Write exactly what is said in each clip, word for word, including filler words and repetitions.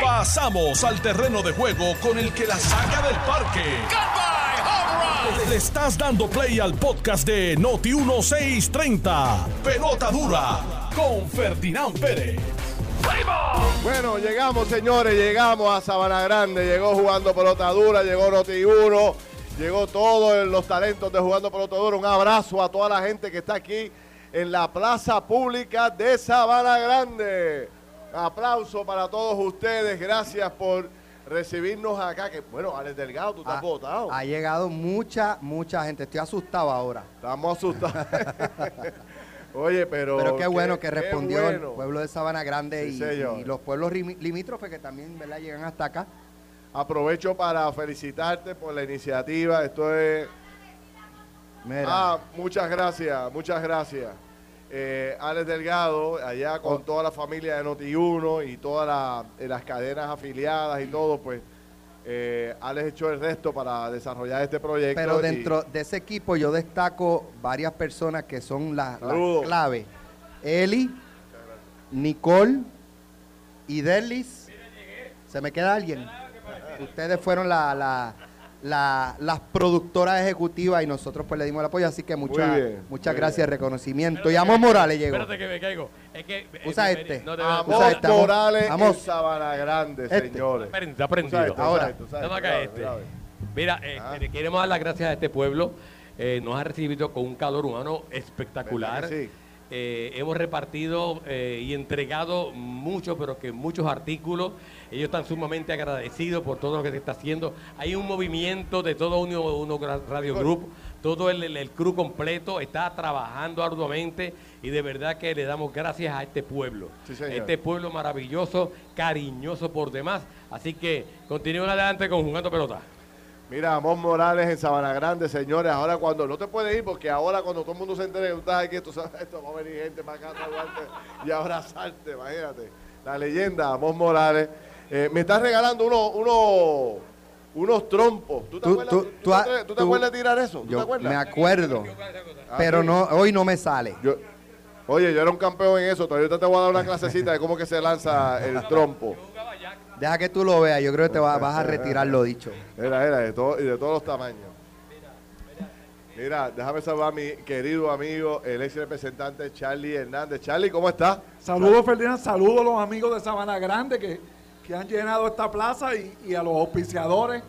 Pasamos al terreno de juego con el que la saca del parque. Le estás dando play al podcast de Noti dieciséis treinta. Pelota dura con Ferdinand Pérez. Bueno, llegamos, señores, llegamos a Sabana Grande. Llegó Jugando Pelota Dura, llegó Noti uno, llegó todos los talentos de Jugando Pelota Dura. Un abrazo a toda la gente que está aquí en la plaza pública de Sabana Grande. Aplauso para todos ustedes. Gracias por recibirnos acá. Que bueno, Álex Delgado, tú te has votado. Ha llegado mucha, mucha gente. Estoy asustado ahora. Estamos asustados. Oye, pero... Pero qué bueno qué, que respondió bueno. El pueblo de Sabana Grande sí, y, y los pueblos limítrofes que también, ¿verdad?, llegan hasta acá. Aprovecho para felicitarte por la iniciativa. Esto es... Mira. Ah, muchas gracias, muchas gracias. Eh, Álex Delgado, allá con oh. toda la familia de Noti uno y todas la, las cadenas afiliadas y todo, pues eh, Álex echó el resto para desarrollar este proyecto. Pero dentro de ese equipo yo destaco varias personas que son las la clave. Eli, Nicole, Idelis. ¿Se me queda alguien? Ustedes fueron la... la La, las productoras ejecutivas y nosotros pues le dimos el apoyo, así que mucha, bien, muchas gracias, reconocimiento. Espérate, y Amos Morales llegó. Espérate que me caigo. Es que, usa eh, este. No Amos usa este, Morales Amos. En Sabana Grande, este. Señores. Está aprendido. Este, ahora, este, este, acá grave, este. Grave. Mira, eh, ah. le queremos dar las gracias a este pueblo. Eh, nos ha recibido con un calor humano espectacular. Sí. Eh, hemos repartido eh, y entregado muchos, pero que muchos artículos. Ellos están sumamente agradecidos por todo lo que se está haciendo. Hay un movimiento de todo Unión, Unión Radio Group, todo el, el, el crew completo está trabajando arduamente y de verdad que le damos gracias a este pueblo. Sí, señor. Este pueblo maravilloso, cariñoso por demás. Así que continúen adelante con Jugando Pelota. Mira, Amos Morales en Sabana Grande, señores. Ahora cuando no te puedes ir, porque ahora cuando todo el mundo se entere que estás aquí, tú sabes esto, va a venir gente para acá a y abrazarte, imagínate. La leyenda, Amos Morales. Eh, me estás regalando uno, uno, unos trompos. ¿Tú te, tú, acuerdas, tú, tú, tú, te, tú, te acuerdas de tirar eso? Yo ¿tú te me acuerdo, pero no, hoy no me sale. Yo, oye, yo era un campeón en eso. Todavía te voy a dar una clasecita de cómo que se lanza el trompo. Deja que tú lo veas. Yo creo que te vas, vas a retirar lo dicho. Era, era, de, todo, de todos los tamaños. Mira, déjame saludar a mi querido amigo, el ex representante Charlie Hernández. Charlie, ¿cómo estás? Saludos, Ferdinand. Saludos a los amigos de Sabana Grande que... que han llenado esta plaza y, y a los auspiciadores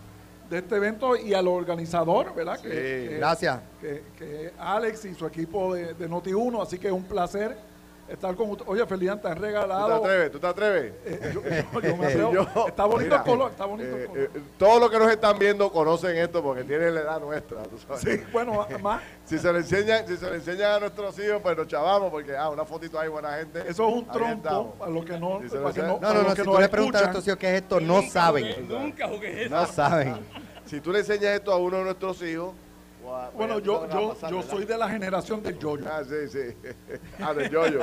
de este evento y a los organizadores, ¿verdad? Sí, que, que, gracias. Que, que Álex y su equipo de, de Noti uno, así que es un placer estar con ustedes. Oye, Ferdinand, te han regalado... ¿Tú te atreves? ¿Tú te atreves? Eh, yo, yo, yo me atrevo. Yo, está bonito mira, el color, está bonito eh, el color. Eh, todos los que nos están viendo conocen esto porque tienen la edad nuestra, ¿tú sabes? Sí, bueno, más... si, se le enseñan, si se le enseñan a nuestros hijos, pues nos chavamos porque, ah, una fotito ahí, buena gente. Eso es un trompo, para los que no... Si para que no, no, no, no, si tú le preguntas a nuestros hijos qué es esto, no saben. Nunca jugué eso. No saben. Si tú le enseñas esto a uno de nuestros hijos... Wow, bueno, yo, yo, pasar, yo soy de la generación del yoyo. Ah, sí, sí. Ah, del yoyo.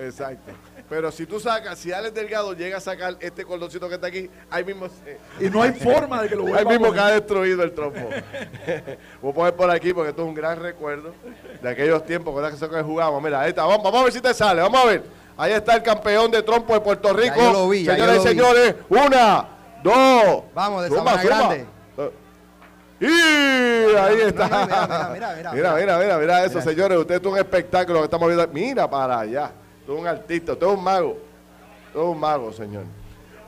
Exacto. Pero si tú sacas, si Álex Delgado llega a sacar este cordoncito que está aquí, ahí mismo se... Y no hay forma de que lo vuelva. Ahí mismo a que ha destruido el trompo. Voy a poner por aquí porque esto es un gran recuerdo de aquellos tiempos, ¿verdad? Que jugábamos. Mira, ahí está. Vamos, vamos a ver si te sale. Vamos a ver. Ahí está el campeón de trompo de Puerto Rico. Ya yo lo vi, ya señores y señores, una, dos. Vamos, de Sabana Grande. Y ahí está. No, no, mira, mira, mira, mira, mira, mira, mira, mira eso, mira. Señores. Usted es un espectáculo que estamos viendo. Mira para allá. Tú eres un artista, tú eres un mago. Tú eres un mago, señor.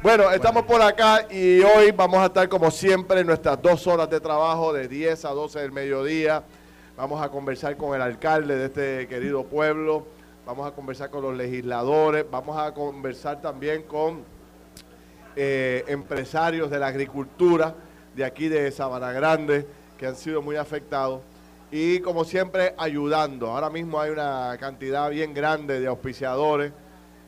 Bueno, estamos por acá y hoy vamos a estar como siempre en nuestras dos horas de trabajo de diez a doce del mediodía. Vamos a conversar con el alcalde de este querido pueblo. Vamos a conversar con los legisladores. Vamos a conversar también con eh, empresarios de la agricultura de aquí de Sabana Grande, que han sido muy afectados, y como siempre ayudando. Ahora mismo hay una cantidad bien grande de auspiciadores.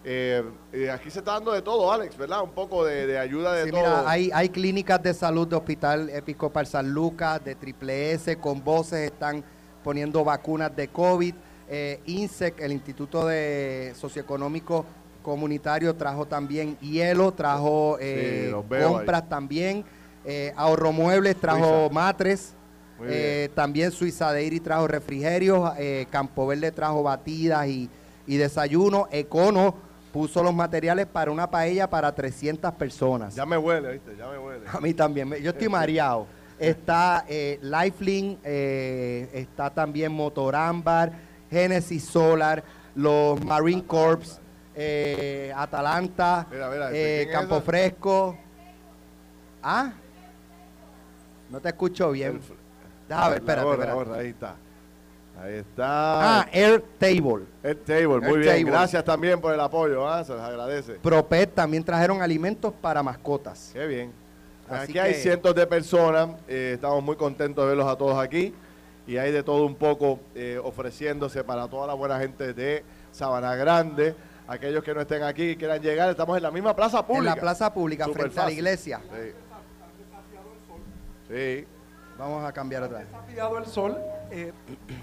Eh, eh, aquí se está dando de todo, Álex, ¿verdad? Un poco de, de ayuda de sí, todo. Mira, hay, hay clínicas de salud de Hospital Episcopal San Lucas, de Triple S, con voces están poniendo vacunas de COVID. Eh, INSEC, el Instituto de Socioeconómico Comunitario, trajo también hielo, trajo eh, sí, compras ahí. También. Eh, Ahorro Muebles trajo Suiza. Matres, eh, también Suiza de Iri trajo refrigerios, eh, Campo Verde trajo batidas y, y desayuno, Econo puso los materiales para una paella para trescientas personas. Ya me huele, ¿viste? Ya me huele. A mí también, yo estoy mareado. Está eh, Lifelink, eh, está también Motorambar, Genesis Solar, los Marine Corps, eh, Atalanta, mira, mira, eh, Campo Fresco. ¿Ah? No te escucho bien. A ver, espérate, espérate. Borra, ahí está. Ahí está. Ah, Airtable. Airtable, muy Air bien. Table. Gracias también por el apoyo, ¿eh? Se les agradece. Propet también trajeron alimentos para mascotas. Qué bien. Así aquí que hay cientos de personas, eh, estamos muy contentos de verlos a todos aquí y hay de todo un poco eh, ofreciéndose para toda la buena gente de Sabana Grande. Aquellos que no estén aquí y quieran llegar, estamos en la misma plaza pública. En la plaza pública, super frente fácil. A la iglesia. Sí. Sí. Vamos a cambiar atrás. Está pillado el sol. Eh,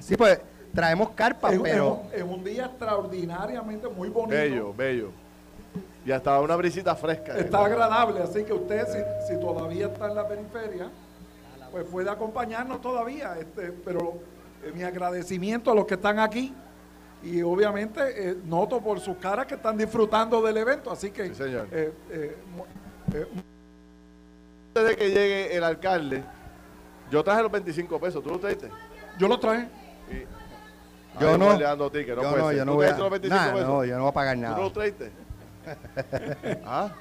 sí, pues traemos carpas, es, pero... Es un, es un día extraordinariamente muy bonito. Bello, bello. Y hasta una brisita fresca. Está eh, agradable, ¿no? Así que usted, si, si todavía está en la periferia, pues puede acompañarnos todavía. Este, pero eh, mi agradecimiento a los que están aquí. Y obviamente eh, noto por sus caras que están disfrutando del evento. Así que... Sí, señor. Eh, eh, eh, antes de que llegue el alcalde, yo traje los veinticinco pesos, ¿tú los trajiste? Yo los traje. Sí. Yo, no, no ticket, no yo no, yo no voy a, nah, no, yo no voy a pagar nada. ¿Tú no los trajiste? ¿Ah?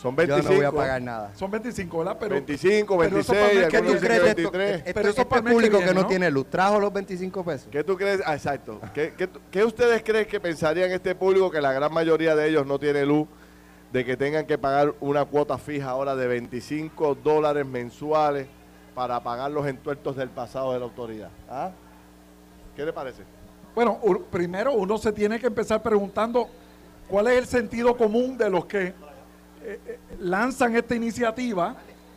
Son veinticinco. Yo no voy a pagar nada. Son veinticinco, ¿verdad? Pero, veinticinco, veintiséis, ¿qué tú crees? veintitrés. Esto, pero eso para el público que, viene, que no, no tiene luz, trajo los veinticinco pesos. ¿Qué tú crees? Ah, exacto. ¿Qué, qué, ¿Qué ustedes creen que pensarían este público que la gran mayoría de ellos no tiene luz? De que tengan que pagar una cuota fija ahora de veinticinco dólares mensuales para pagar los entuertos del pasado de la autoridad. ¿Ah? ¿Qué le parece? Bueno, un, primero uno se tiene que empezar preguntando cuál es el sentido común de los que eh, eh, lanzan esta iniciativa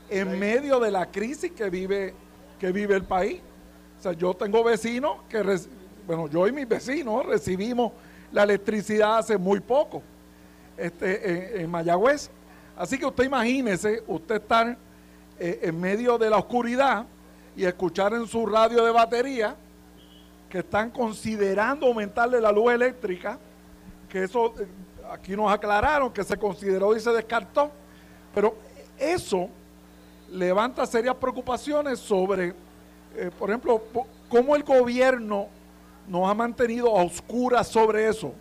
en medio de la crisis que vive, que vive el país. O sea, yo tengo vecinos que, bueno, yo y mis vecinos recibimos la electricidad hace muy poco. Este, en, en Mayagüez. Así que usted imagínese, usted estar eh, en medio de la oscuridad y escuchar en su radio de batería que están considerando aumentarle la luz eléctrica, que eso eh, aquí nos aclararon que se consideró y se descartó, pero eso levanta serias preocupaciones sobre, eh, por ejemplo, cómo el gobierno nos ha mantenido a oscuras sobre eso.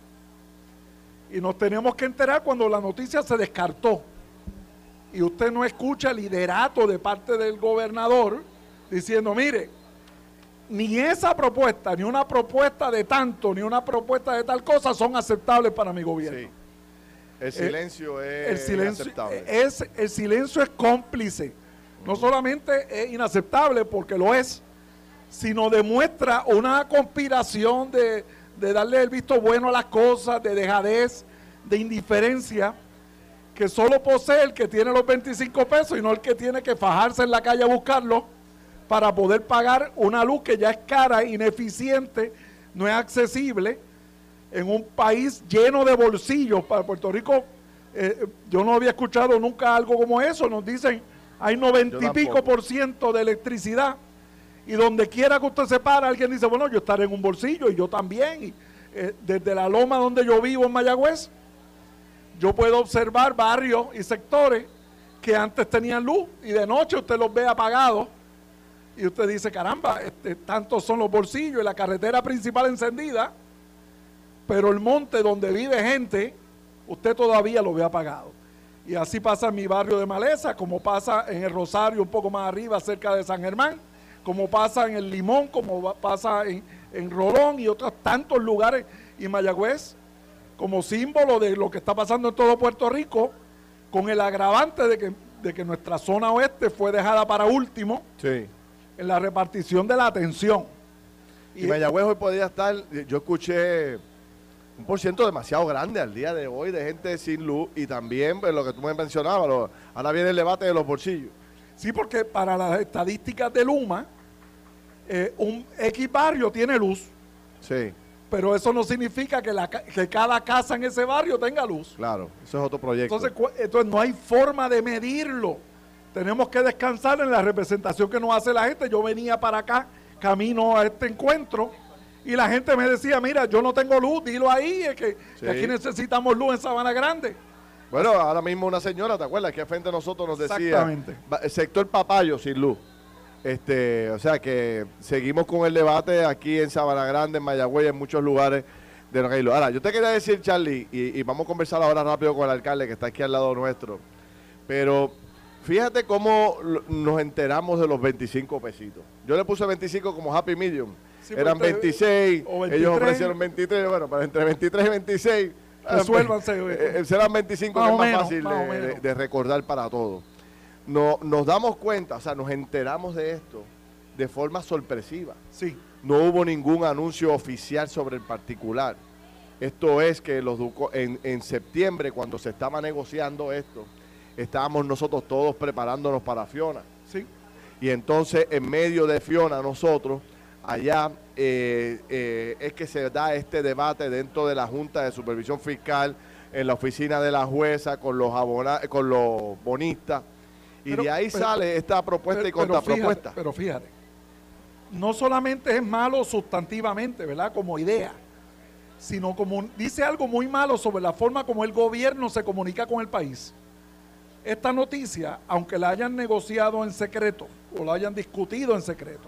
Y nos tenemos que enterar cuando la noticia se descartó. Y usted no escucha liderato de parte del gobernador diciendo, mire, ni esa propuesta, ni una propuesta de tanto, ni una propuesta de tal cosa son aceptables para mi gobierno. Sí. El silencio eh, es el silencio, inaceptable. Es, el silencio es cómplice. No uh-huh. solamente es inaceptable, porque lo es, sino demuestra una conspiración de... de darle el visto bueno a las cosas, de dejadez, de indiferencia, que solo posee el que tiene los veinticinco pesos y no el que tiene que fajarse en la calle a buscarlo para poder pagar una luz que ya es cara, ineficiente, no es accesible, en un país lleno de bolsillos. Para Puerto Rico, eh, yo no había escuchado nunca algo como eso. Nos dicen, hay noventa y pico por ciento de electricidad. Y donde quiera que usted se para, alguien dice, bueno, yo estaré en un bolsillo y yo también. Y, eh, desde la loma donde yo vivo en Mayagüez, yo puedo observar barrios y sectores que antes tenían luz y de noche usted los ve apagados y usted dice, caramba, este, tantos son los bolsillos y la carretera principal encendida, pero el monte donde vive gente, usted todavía lo ve apagado. Y así pasa en mi barrio de Maleza, como pasa en el Rosario un poco más arriba, cerca de San Germán, como pasa en el Limón, como pasa en, en Rolón y otros tantos lugares, y Mayagüez, como símbolo de lo que está pasando en todo Puerto Rico, con el agravante de que, de que nuestra zona oeste fue dejada para último sí. en la repartición de la atención. Y, y Mayagüez hoy podría estar, yo escuché un por ciento demasiado grande al día de hoy de gente sin luz, y también pues, lo que tú me mencionabas, lo, ahora viene el debate de los bolsillos. Sí, porque para las estadísticas de Luma, Eh, un X barrio tiene luz. Sí. Pero eso no significa que, la, que cada casa en ese barrio tenga luz. Claro, eso es otro proyecto. Entonces, entonces no hay forma de medirlo. Tenemos que descansar en la representación que nos hace la gente. Yo venía para acá, camino a este encuentro, y la gente me decía, mira, yo no tengo luz, dilo ahí, es que, sí. que aquí necesitamos luz en Sabana Grande. Bueno, ahora mismo una señora, ¿te acuerdas? Que frente a nosotros nos decía, exactamente, el sector Papayo sin luz. Este, o sea que seguimos con el debate aquí en Sabana Grande, en Mayagüez, en muchos lugares de no hay luz. Ahora, yo te quería decir, Charlie, y, y vamos a conversar ahora rápido con el alcalde que está aquí al lado nuestro, pero fíjate cómo nos enteramos de los veinticinco pesitos. Yo le puse veinticinco como Happy Medium, sí, eran usted, veintiséis, ellos ofrecieron veintitrés, bueno, para entre veintitrés y veintiséis, resuélvanse, serán veinticinco, más que es más menos, fácil más de, de, de recordar para todos. No, nos damos cuenta, o sea, nos enteramos de esto de forma sorpresiva. Sí. No hubo ningún anuncio oficial sobre el particular. Esto es que los en, en septiembre, cuando se estaba negociando esto, estábamos nosotros todos preparándonos para Fiona. Sí. Y entonces, en medio de Fiona, nosotros, allá eh, eh, es que se da este debate dentro de la Junta de Supervisión Fiscal, en la oficina de la jueza, con los, con los bonistas. Y pero, de ahí pero, sale esta propuesta pero, y contrapropuesta. Pero fíjate, no solamente es malo sustantivamente, ¿verdad? Como idea, sino como dice algo muy malo sobre la forma como el gobierno se comunica con el país. Esta noticia, aunque la hayan negociado en secreto o la hayan discutido en secreto,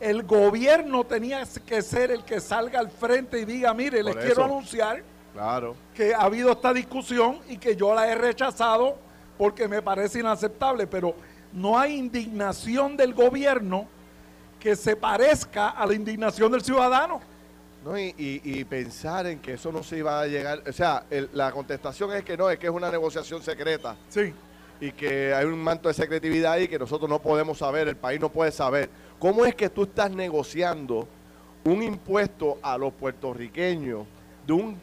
el gobierno tenía que ser el que salga al frente y diga, mire, les quiero anunciar claro. que ha habido esta discusión y que yo la he rechazado porque me parece inaceptable, pero no hay indignación del gobierno que se parezca a la indignación del ciudadano. No, y, y, y pensar en que eso no se iba a llegar, o sea, el, la contestación es que no, es que es una negociación secreta. Sí. Y que hay un manto de secretividad ahí que nosotros no podemos saber, el país no puede saber. ¿Cómo es que tú estás negociando un impuesto a los puertorriqueños de un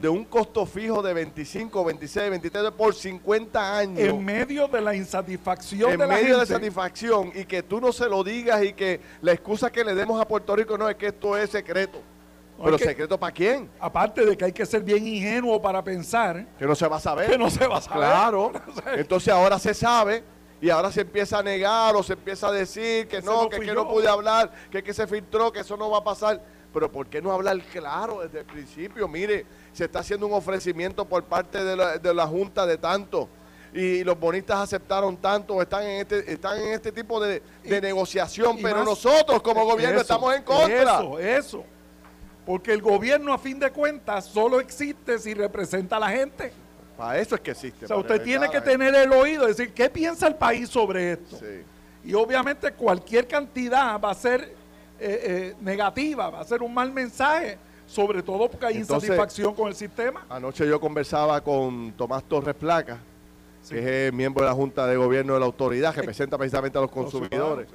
de un costo fijo de veinticinco, veintiséis, veintitrés por cincuenta años? En medio de la insatisfacción de la gente. En medio de la insatisfacción, y que tú no se lo digas y que la excusa que le demos a Puerto Rico no es que esto es secreto. No, ¿pero es que, secreto para quién? Aparte de que hay que ser bien ingenuo para pensar que no se va a saber. Que no se va a saber. Claro. Entonces ahora se sabe y ahora se empieza a negar o se empieza a decir que no, que, que no pude hablar, que, que se filtró, que eso no va a pasar. Pero ¿por qué no hablar claro desde el principio? Mire, se está haciendo un ofrecimiento por parte de la, de la Junta de tanto y los bonistas aceptaron tanto, están en este, están en este tipo de, de y, negociación, y pero más, nosotros como gobierno eso, estamos en contra. Eso, eso. Porque el gobierno a fin de cuentas solo existe si representa a la gente. Para eso es que existe. O sea, usted tiene que tener el oído y decir, ¿qué piensa el país sobre esto? Sí. Y obviamente cualquier cantidad va a ser Eh, eh, negativa, va a ser un mal mensaje, sobre todo porque hay entonces insatisfacción con el sistema. Anoche yo conversaba con Tomás Torres Placa, sí, que es miembro de la Junta de Gobierno de la Autoridad, que representa precisamente a los consumidores,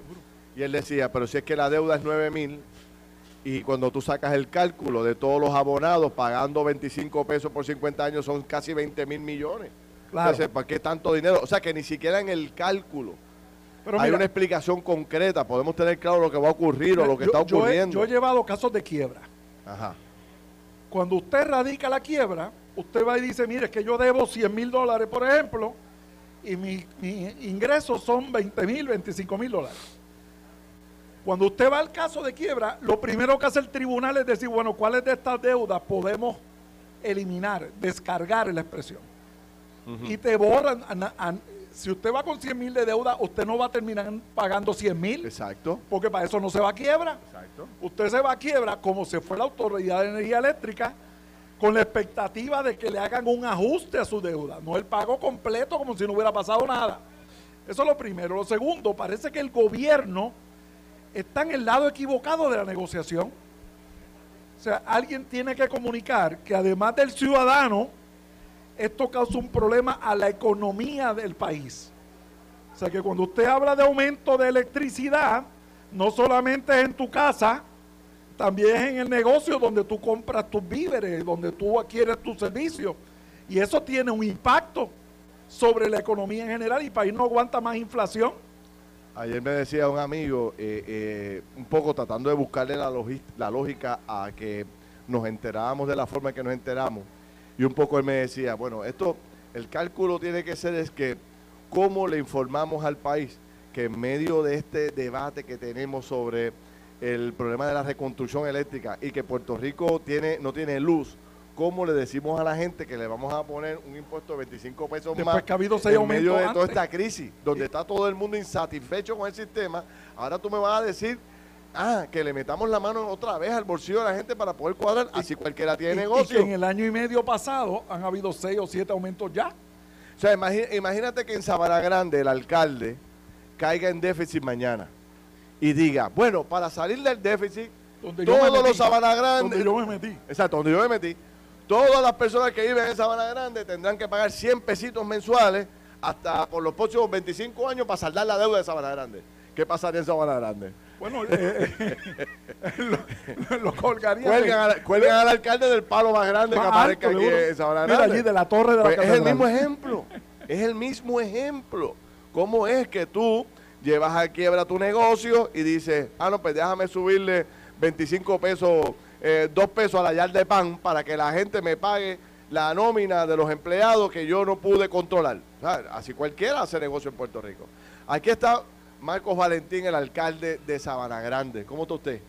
y él decía, pero si es que la deuda es nueve mil, y cuando tú sacas el cálculo de todos los abonados pagando veinticinco pesos por cincuenta años, son casi veinte mil millones. Claro. Entonces, ¿para qué tanto dinero? O sea, que ni siquiera en el cálculo Pero hay mira, una explicación concreta, podemos tener claro lo que va a ocurrir o lo que yo, está ocurriendo. Yo he, yo he llevado casos de quiebra. Ajá. Cuando usted radica la quiebra, usted va y dice, mire, es que yo debo cien mil dólares, por ejemplo, y mis mi ingresos son veinte mil, veinticinco mil dólares. Cuando usted va al caso de quiebra, lo primero que hace el tribunal es decir, bueno, ¿cuáles de estas deudas podemos eliminar, descargar en la expresión? Uh-huh. Y te borran... A, a, Si usted va con cien mil de deuda, usted no va a terminar pagando cien mil. Exacto. Porque para eso no se va a quiebra. Exacto. Usted se va a quiebra como se fue la Autoridad de Energía Eléctrica, con la expectativa de que le hagan un ajuste a su deuda, no el pago completo como si no hubiera pasado nada. Eso es lo primero. Lo segundo, parece que el gobierno está en el lado equivocado de la negociación. O sea, alguien tiene que comunicar que además del ciudadano, esto causa un problema a la economía del país. O sea que cuando usted habla de aumento de electricidad, no solamente es en tu casa, también es en el negocio donde tú compras tus víveres, donde tú adquieres tus servicios. Y eso tiene un impacto sobre la economía en general y el país no aguanta más inflación. Ayer me decía un amigo, eh, eh, un poco tratando de buscarle la, la lógica a que nos enterábamos de la forma en que nos enteramos. Y un poco él me decía, bueno, esto, el cálculo tiene que ser es que cómo le informamos al país que en medio de este debate que tenemos sobre el problema de la reconstrucción eléctrica y que Puerto Rico tiene no tiene luz, ¿cómo le decimos a la gente que le vamos a poner un impuesto de veinticinco pesos después más que ha habido seis en medio de antes. Toda esta crisis, donde está todo el mundo insatisfecho con el sistema? Ahora tú me vas a decir, ah, que le metamos la mano otra vez al bolsillo de la gente para poder cuadrar, y, así cualquiera tiene y, negocio. Y que en el año y medio pasado han habido seis o siete aumentos ya. O sea, imagínate que en Sabana Grande el alcalde caiga en déficit mañana y diga, bueno, para salir del déficit, donde todos yo me metí, los Sabana Grande... Donde yo me metí. Exacto, donde yo me metí. Todas las personas que viven en Sabana Grande tendrán que pagar cien pesitos mensuales hasta por los próximos veinticinco años para saldar la deuda de Sabana Grande. ¿Qué pasaría en Sabana Grande? Bueno, eh, eh, lo, lo colgarían. Cuelgan, de, a, cuelgan eh, al alcalde del palo más grande más que aparezca alto, aquí uno, en Sabana Grande. Mira allí de la torre de la pues Catedral. Es el mismo ejemplo. Es el mismo ejemplo. ¿Cómo es que tú llevas a quiebra tu negocio y dices, ah, no, pues déjame subirle veinticinco pesos, eh, dos pesos a la yarda de pan para que la gente me pague la nómina de los empleados que yo no pude controlar? O sea, así cualquiera hace negocio en Puerto Rico. Aquí está Marcos Valentín, el alcalde de Sabana Grande. ¿Cómo está usted?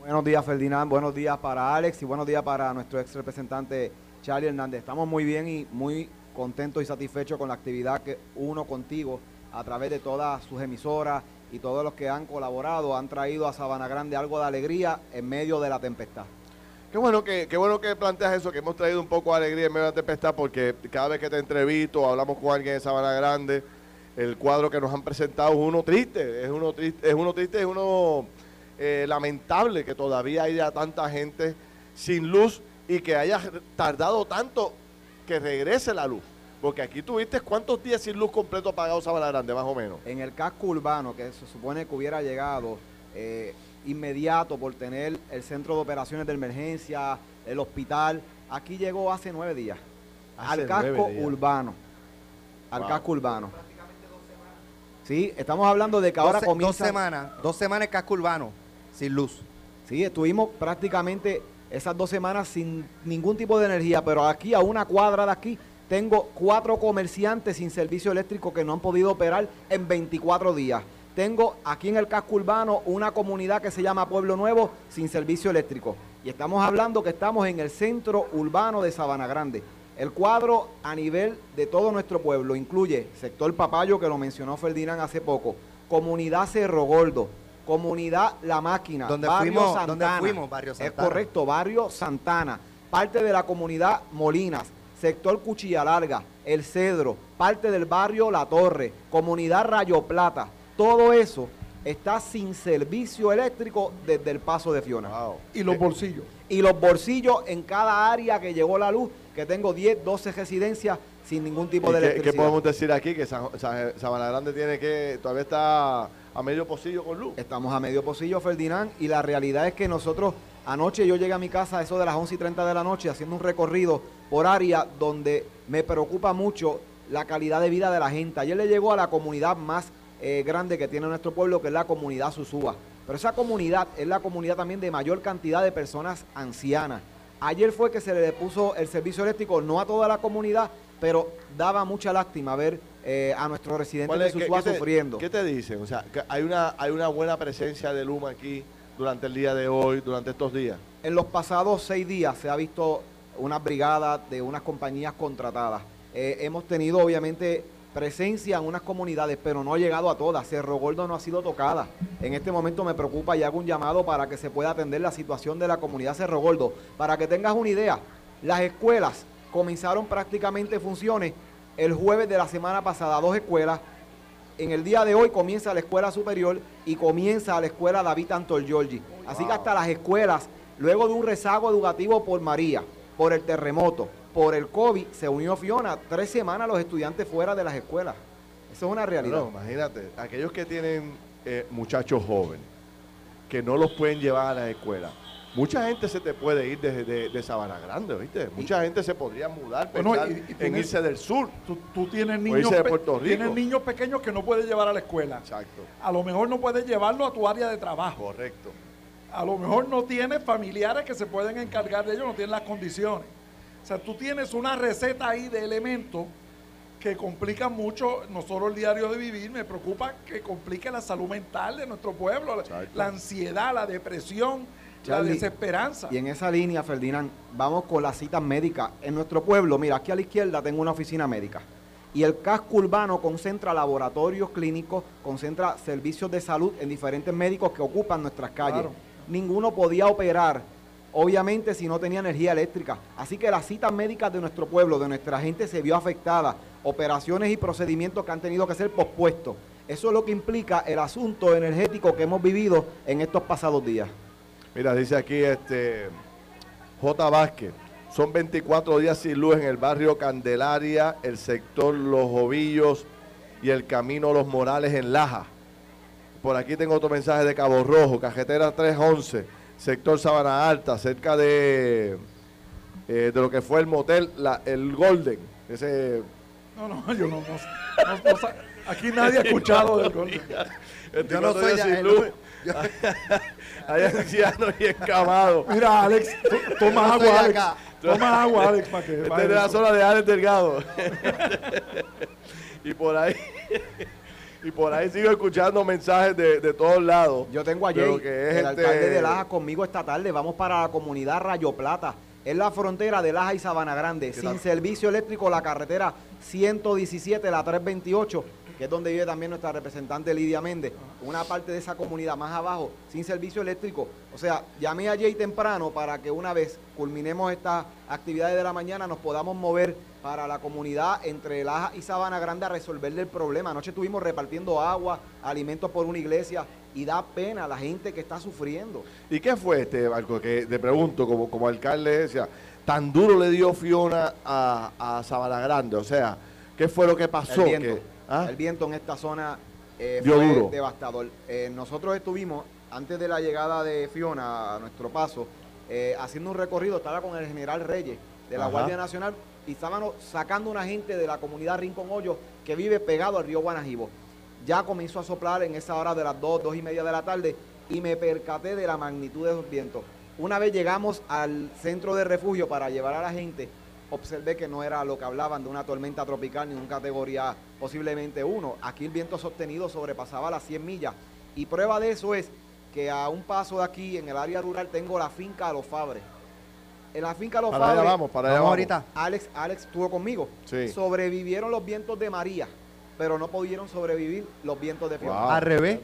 Buenos días, Ferdinand. Buenos días para Álex y buenos días para nuestro ex representante Charlie Hernández. Estamos muy bien y muy contentos y satisfechos con la actividad que uno contigo, a través de todas sus emisoras y todos los que han colaborado, han traído a Sabana Grande algo de alegría en medio de la tempestad. Qué bueno que, qué bueno que planteas eso, que hemos traído un poco de alegría en medio de la tempestad, porque cada vez que te entrevisto, hablamos con alguien de Sabana Grande, el cuadro que nos han presentado es uno triste, es uno triste, es uno, triste, es uno eh, lamentable que todavía haya tanta gente sin luz y que haya tardado tanto que regrese la luz. Porque aquí tuviste cuántos días sin luz completo apagado Sabana Grande, más o menos. En el casco urbano, que se supone que hubiera llegado eh, inmediato por tener el centro de operaciones de emergencia, el hospital, aquí llegó hace nueve días. Hace al casco días. urbano. Al wow. casco urbano. Sí, estamos hablando de que ahora dos, comienza... Dos semanas, dos semanas en casco urbano, sin luz. Sí, estuvimos prácticamente esas dos semanas sin ningún tipo de energía, pero aquí, a una cuadra de aquí, tengo cuatro comerciantes sin servicio eléctrico que no han podido operar en veinticuatro días. Tengo aquí en el casco urbano una comunidad que se llama Pueblo Nuevo sin servicio eléctrico. Y estamos hablando que estamos en el centro urbano de Sabana Grande. El cuadro a nivel de todo nuestro pueblo incluye sector Papayo, que lo mencionó Ferdinand hace poco, comunidad Cerro Gordo, comunidad La Máquina, donde barrio fuimos, Santana, donde fuimos, barrio Santana. Es correcto, barrio Santana, parte de la comunidad Molinas, sector Cuchilla Larga, El Cedro, parte del barrio La Torre, comunidad Rayo Plata. Todo eso está sin servicio eléctrico desde el paso de Fiona. Wow. Y los bolsillos. Y los bolsillos en cada área que llegó la luz, que tengo diez, doce residencias sin ningún tipo de electricidad. ¿Qué podemos decir aquí? Que San, San, Sabana Grande tiene que, todavía está a medio pocillo con luz. Estamos a medio pocillo, Ferdinand, y la realidad es que nosotros, anoche yo llegué a mi casa a eso de las once y treinta de la noche, haciendo un recorrido por área donde me preocupa mucho la calidad de vida de la gente. Ayer le llegó a la comunidad más eh, grande que tiene nuestro pueblo, que es la comunidad Susúa. Pero esa comunidad es la comunidad también de mayor cantidad de personas ancianas. Ayer fue que se le puso el servicio eléctrico, no a toda la comunidad, pero daba mucha lástima ver eh, a nuestros residentes de Susúa sufriendo. ¿Qué te dicen? O sea, que hay una, hay una buena presencia de Luma aquí durante el día de hoy, durante estos días. En los pasados seis días se ha visto una brigada de unas compañías contratadas. Eh, hemos tenido, obviamente, presencia en unas comunidades, pero no ha llegado a todas. Cerro Gordo no ha sido tocada. En este momento me preocupa y hago un llamado para que se pueda atender la situación de la comunidad Cerro Gordo. Para que tengas una idea, las escuelas comenzaron prácticamente funciones el jueves de la semana pasada, dos escuelas. En el día de hoy comienza la escuela superior y comienza la escuela David Antol Giorgi. Así que hasta las escuelas, luego de un rezago educativo por María, por el terremoto, por el COVID, se unió Fiona, tres semanas los estudiantes fuera de las escuelas. Eso es una realidad. No, imagínate, aquellos que tienen eh, muchachos jóvenes, que no los pueden llevar a las escuelas, mucha gente se te puede ir de, de, de Sabana Grande, ¿viste? Mucha y, gente se podría mudar, pensar bueno, y, y tienes, en irse del sur. Tú, tú tienes, niños de Puerto Rico. Tienes niños pequeños que no puedes llevar a la escuela. Exacto. A lo mejor no puedes llevarlo a tu área de trabajo. Correcto. A lo mejor no tienes familiares que se pueden encargar de ellos, no tienes las condiciones. O sea, tú tienes una receta ahí de elementos que complican mucho, nosotros el diario de vivir, me preocupa que complique la salud mental de nuestro pueblo, la, la ansiedad, la depresión, Charlie, la desesperanza. Y en esa línea, Ferdinand, vamos con las citas médicas. En nuestro pueblo, mira, aquí a la izquierda tengo una oficina médica. Y el casco urbano concentra laboratorios clínicos, concentra servicios de salud en diferentes médicos que ocupan nuestras calles. Claro. Ninguno podía operar, obviamente, si no tenía energía eléctrica. Así que las citas médicas de nuestro pueblo, de nuestra gente, se vio afectada. Operaciones y procedimientos que han tenido que ser pospuestos. Eso es lo que implica el asunto energético que hemos vivido en estos pasados días. Mira, dice aquí este J. Vázquez, son veinticuatro días sin luz en el barrio Candelaria, el sector Los Ovillos y el camino Los Morales en Laja. Por aquí tengo otro mensaje de Cabo Rojo, Cajetera tres once, sector Sabana Alta, cerca de, eh, de lo que fue el motel, la, el Golden, ese... No, no, yo no, no, no, no aquí nadie ha escuchado del Golden. Yo no soy ya sin luz. Yo... Hay ancianos y escamados. Mira, Álex, toma no agua, Álex. Toma agua, Álex, para que... Esta es de la zona de Álex Delgado. Y por ahí... Y por ahí sigo escuchando mensajes de, de todos lados. Yo tengo a Jay, que es el este... alcalde de Laja conmigo esta tarde. Vamos para la comunidad Rayo Plata. Es la frontera de Laja y Sabana Grande. Sin tal? servicio eléctrico, la carretera ciento diecisiete, la trescientos veintiocho, que es donde vive también nuestra representante Lidia Méndez. Una parte de esa comunidad más abajo, sin servicio eléctrico. O sea, llamé a Jay temprano para que una vez culminemos estas actividades de la mañana nos podamos mover para la comunidad entre Laja y Sabana Grande a resolverle el problema. Anoche estuvimos repartiendo agua, alimentos por una iglesia y da pena a la gente que está sufriendo. ¿Y qué fue este, Marco? Que te pregunto, como, como alcalde, decía, tan duro le dio Fiona a, a Sabana Grande. O sea, ¿qué fue lo que pasó? El viento, que, ¿ah? el viento en esta zona eh, dio fue duro. devastador. Eh, nosotros estuvimos, antes de la llegada de Fiona a nuestro paso, eh, haciendo un recorrido, estaba con el general Reyes de la Ajá. Guardia Nacional, y estaban sacando una gente de la comunidad Rincón Hoyo que vive pegado al río Guanajibo. Ya comenzó a soplar en esa hora de las dos, dos y media de la tarde y me percaté de la magnitud de esos vientos. Una vez llegamos al centro de refugio para llevar a la gente, observé que no era lo que hablaban de una tormenta tropical ni de una categoría posiblemente uno. Aquí el viento sostenido sobrepasaba las cien millas y prueba de eso es que a un paso de aquí en el área rural tengo la finca de Los Fabres. En la finca Los Fabres, para allá vamos, para allá vamos ahorita. Álex, Álex estuvo conmigo. Sí. Sobrevivieron los vientos de María, pero no pudieron sobrevivir los vientos de Fiona. Wow. Al revés.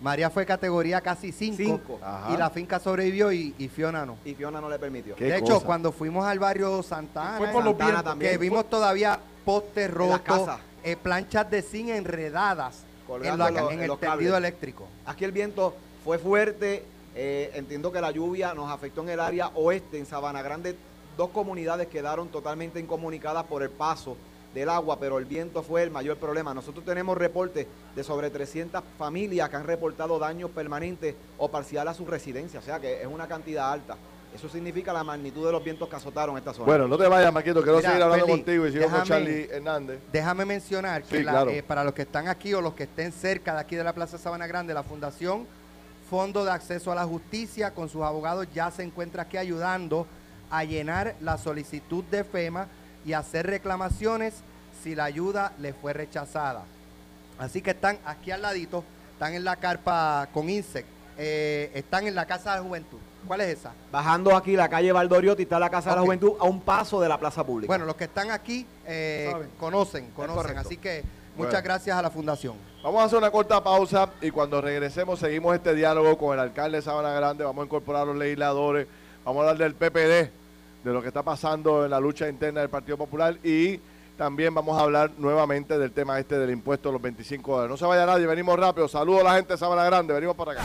María fue categoría casi cinco y la finca sobrevivió y, y Fiona no. Y Fiona no le permitió. De hecho, cosa? cuando fuimos al barrio Santana, fue por Santana los vientos, también, que vimos todavía postes rotos, eh, planchas de zinc enredadas en, la, los, en, en el tendido eléctrico. Aquí el viento fue fuerte. Eh, entiendo que la lluvia nos afectó en el área oeste, en Sabana Grande. Dos comunidades quedaron totalmente incomunicadas por el paso del agua, pero el viento fue el mayor problema. Nosotros tenemos reportes de sobre trescientas familias que han reportado daños permanentes o parcial a sus residencias, o sea que es una cantidad alta. Eso significa la magnitud de los vientos que azotaron esta zona. Bueno, no te vayas, Maquito, quiero Mira, seguir hablando Feli, contigo y sigo déjame, con Charlie Hernández. Déjame mencionar que sí, la, claro. eh, para los que están aquí o los que estén cerca de aquí de la Plaza Sabana Grande, la Fundación Fondo de Acceso a la Justicia con sus abogados ya se encuentra aquí ayudando a llenar la solicitud de FEMA y hacer reclamaciones si la ayuda le fue rechazada. Así que están aquí al ladito, están en la carpa con INSEC, eh, están en la Casa de la Juventud. ¿Cuál es esa? Bajando aquí la calle Valdoriotti está la Casa okay. de la Juventud a un paso de la Plaza Pública. Bueno, los que están aquí eh, conocen, conocen, así que muchas bueno. gracias a la Fundación. Vamos a hacer una corta pausa y cuando regresemos seguimos este diálogo con el alcalde de Sabana Grande, vamos a incorporar a los legisladores, vamos a hablar del P P D, de lo que está pasando en la lucha interna del Partido Popular y también vamos a hablar nuevamente del tema este del impuesto a los veinticinco dólares. No se vaya nadie, venimos rápido. Saludos a la gente de Sabana Grande, venimos para acá.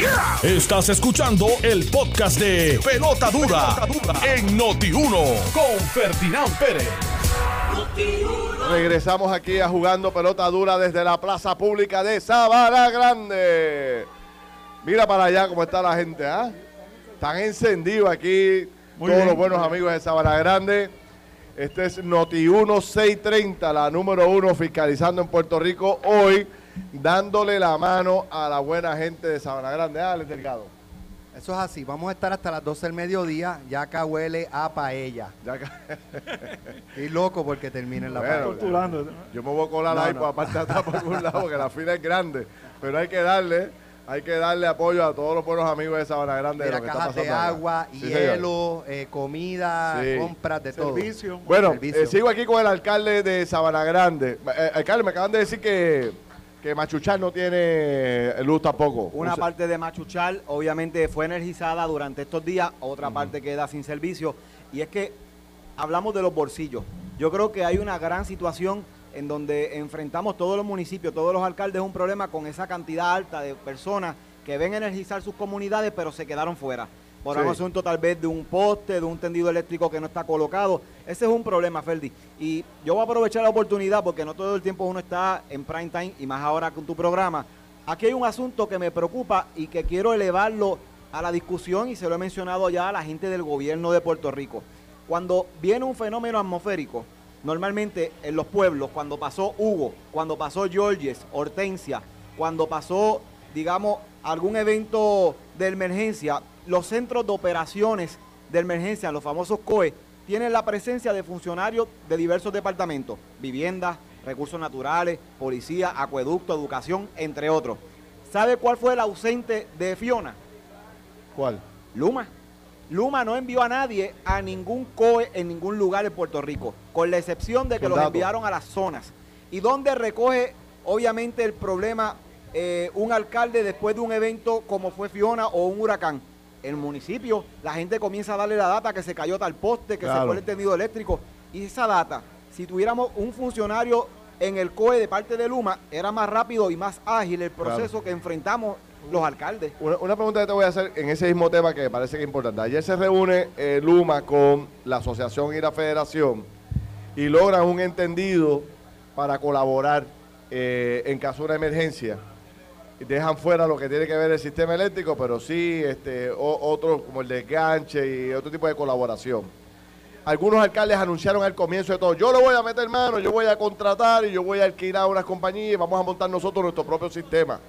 Yeah. Estás escuchando el podcast de Pelota Dura, Pelota Dura en Noti uno con Ferdinand Pérez. Regresamos aquí a Jugando Pelota Dura desde la Plaza Pública de Sabana Grande. Mira para allá cómo está la gente, ¿ah? ¿eh? Están encendidos aquí Muy todos bien, los buenos bien. amigos de Sabana Grande. Este es Noti uno seiscientos treinta, la número uno fiscalizando en Puerto Rico hoy, dándole la mano a la buena gente de Sabana Grande. Álex Delgado. Eso es así, vamos a estar hasta las doce del mediodía, ya acá huele a paella. Ya acá. Estoy loco porque termina en la bueno, paella. Yo, yo me voy a colar no, ahí no. para parte de atrás por un lado, porque la fila es grande, pero hay que darle, hay que darle apoyo a todos los buenos amigos de Sabana Grande. Mira, de lo cajas que está de agua, allá. hielo, sí, eh, comida, sí. compras, de Servicio. todo. Bueno, Servicio. Eh, sigo aquí con el alcalde de Sabana Grande. Eh, alcalde, me acaban de decir que... que Machuchal no tiene luz tampoco. Una parte de Machuchal obviamente fue energizada durante estos días, otra uh-huh. parte queda sin servicio. Y es que hablamos de los bolsillos. Yo creo que hay una gran situación en donde enfrentamos todos los municipios, todos los alcaldes, un problema con esa cantidad alta de personas que ven energizar sus comunidades pero se quedaron fuera. Por sí. un asunto tal vez de un poste, de un tendido eléctrico que no está colocado. Ese es un problema, Ferdi. Y yo voy a aprovechar la oportunidad porque no todo el tiempo uno está en prime time y más ahora con tu programa. Aquí hay un asunto que me preocupa y que quiero elevarlo a la discusión y se lo he mencionado ya a la gente del gobierno de Puerto Rico. Cuando viene un fenómeno atmosférico, normalmente en los pueblos, cuando pasó Hugo, cuando pasó Georges, Hortensia, cuando pasó, digamos, algún evento de emergencia, los centros de operaciones de emergencia, los famosos C O E, tienen la presencia de funcionarios de diversos departamentos, viviendas, recursos naturales, policía, acueducto, educación, entre otros. ¿Sabe cuál fue el ausente de Fiona? ¿Cuál? Luma. Luma no envió a nadie a ningún C O E en ningún lugar de Puerto Rico, con la excepción de que los enviaron a las zonas. ¿Y dónde recoge, obviamente, el problema eh, un alcalde después de un evento como fue Fiona o un huracán? El municipio, la gente comienza a darle la data que se cayó tal poste, que claro. se fue el tendido eléctrico. Y esa data, si tuviéramos un funcionario en el C O E de parte de Luma, era más rápido y más ágil el proceso claro. que enfrentamos los alcaldes. Una, una pregunta que te voy a hacer en ese mismo tema que me parece que es importante. Ayer se reúne eh, Luma con la asociación y la federación y logran un entendido para colaborar eh, en caso de una emergencia. Dejan fuera lo que tiene que ver el sistema eléctrico, pero sí este, o, otros como el desganche y otro tipo de colaboración. Algunos alcaldes anunciaron al comienzo de todo, yo lo voy a meter mano, yo voy a contratar y yo voy a alquilar unas compañías y vamos a montar nosotros nuestro propio sistema,